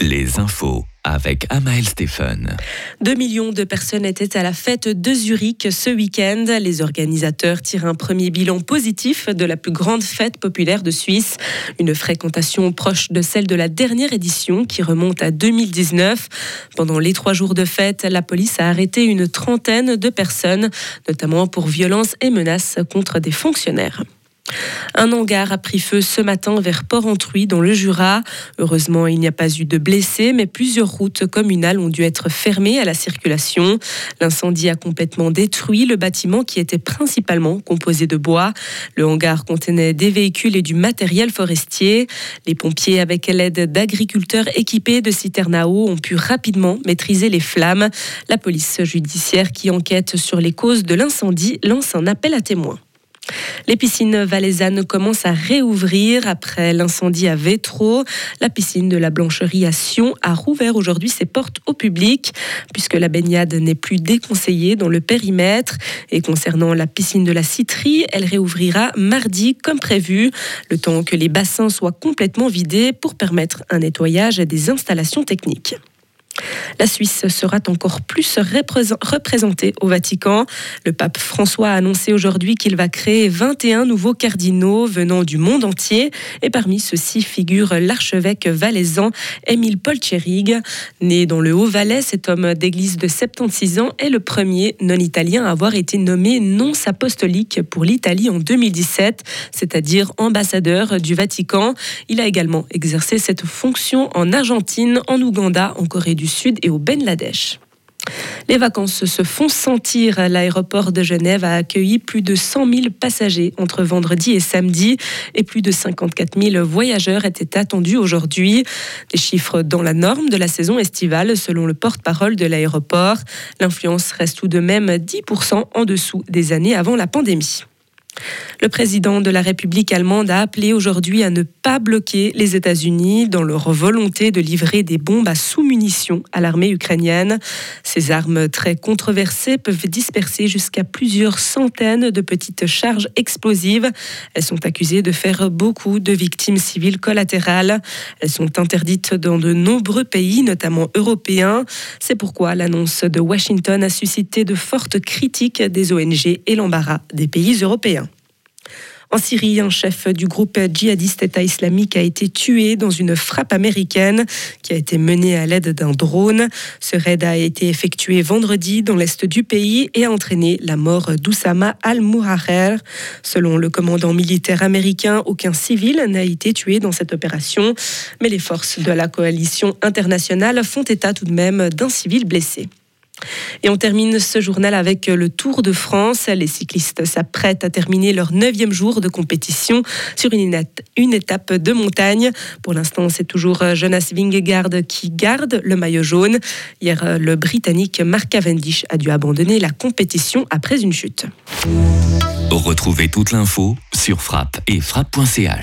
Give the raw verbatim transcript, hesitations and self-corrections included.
Les infos avec Amaël Stéphane. Deux millions de personnes étaient à la fête de Zurich ce week-end. Les organisateurs tirent un premier bilan positif de la plus grande fête populaire de Suisse. Une fréquentation proche de celle de la dernière édition qui remonte à deux mille dix-neuf. Pendant les trois jours de fête, la police a arrêté une trentaine de personnes, notamment pour violences et menaces contre des fonctionnaires. Un hangar a pris feu ce matin vers Port-en-Truy dans le Jura. Heureusement, il n'y a pas eu de blessés, mais plusieurs routes communales ont dû être fermées à la circulation. L'incendie a complètement détruit le bâtiment qui était principalement composé de bois. Le hangar contenait des véhicules et du matériel forestier. Les pompiers, avec l'aide d'agriculteurs équipés de citernes à eau, ont pu rapidement maîtriser les flammes. La police judiciaire qui enquête sur les causes de l'incendie lance un appel à témoins. Les piscines valaisannes commencent à réouvrir après l'incendie à Vétroz. La piscine de la Blancherie à Sion a rouvert aujourd'hui ses portes au public puisque la baignade n'est plus déconseillée dans le périmètre. Et concernant la piscine de la Citerie, elle réouvrira mardi comme prévu, le temps que les bassins soient complètement vidés pour permettre un nettoyage des installations techniques. La Suisse sera encore plus représentée au Vatican. Le pape François a annoncé aujourd'hui qu'il va créer vingt et un nouveaux cardinaux venant du monde entier. Et parmi ceux-ci figure l'archevêque valaisan Émile Paulchérig. Né dans le Haut-Valais, cet homme d'église de soixante-seize ans est le premier non-italien à avoir été nommé nonce apostolique pour l'Italie en deux mille dix-sept, c'est-à-dire ambassadeur du Vatican. Il a également exercé cette fonction en Argentine, en Ouganda, en Corée du Sud et au Bangladesh. Les vacances se font sentir. L'aéroport de Genève a accueilli plus de cent mille passagers entre vendredi et samedi et plus de cinquante-quatre mille voyageurs étaient attendus aujourd'hui. Des chiffres dans la norme de la saison estivale selon le porte-parole de l'aéroport. L'influence reste tout de même dix pour cent en dessous des années avant la pandémie. Le président de la République allemande a appelé aujourd'hui à ne pas bloquer les États-Unis dans leur volonté de livrer des bombes à sous-munitions à l'armée ukrainienne. Ces armes très controversées peuvent disperser jusqu'à plusieurs centaines de petites charges explosives. Elles sont accusées de faire beaucoup de victimes civiles collatérales. Elles sont interdites dans de nombreux pays, notamment européens. C'est pourquoi l'annonce de Washington a suscité de fortes critiques des O N G et l'embarras des pays européens. En Syrie, un chef du groupe djihadiste État islamique a été tué dans une frappe américaine qui a été menée à l'aide d'un drone. Ce raid a été effectué vendredi dans l'est du pays et a entraîné la mort d'Oussama al-Muharrer. Selon le commandant militaire américain, aucun civil n'a été tué dans cette opération, mais les forces de la coalition internationale font état tout de même d'un civil blessé. Et on termine ce journal avec le Tour de France. Les cyclistes s'apprêtent à terminer leur neuvième jour de compétition sur une étape de montagne. Pour l'instant, c'est toujours Jonas Vingegaard qui garde le maillot jaune. Hier, le Britannique Mark Cavendish a dû abandonner la compétition après une chute. Retrouvez toute l'info sur frappe et frappe point c h.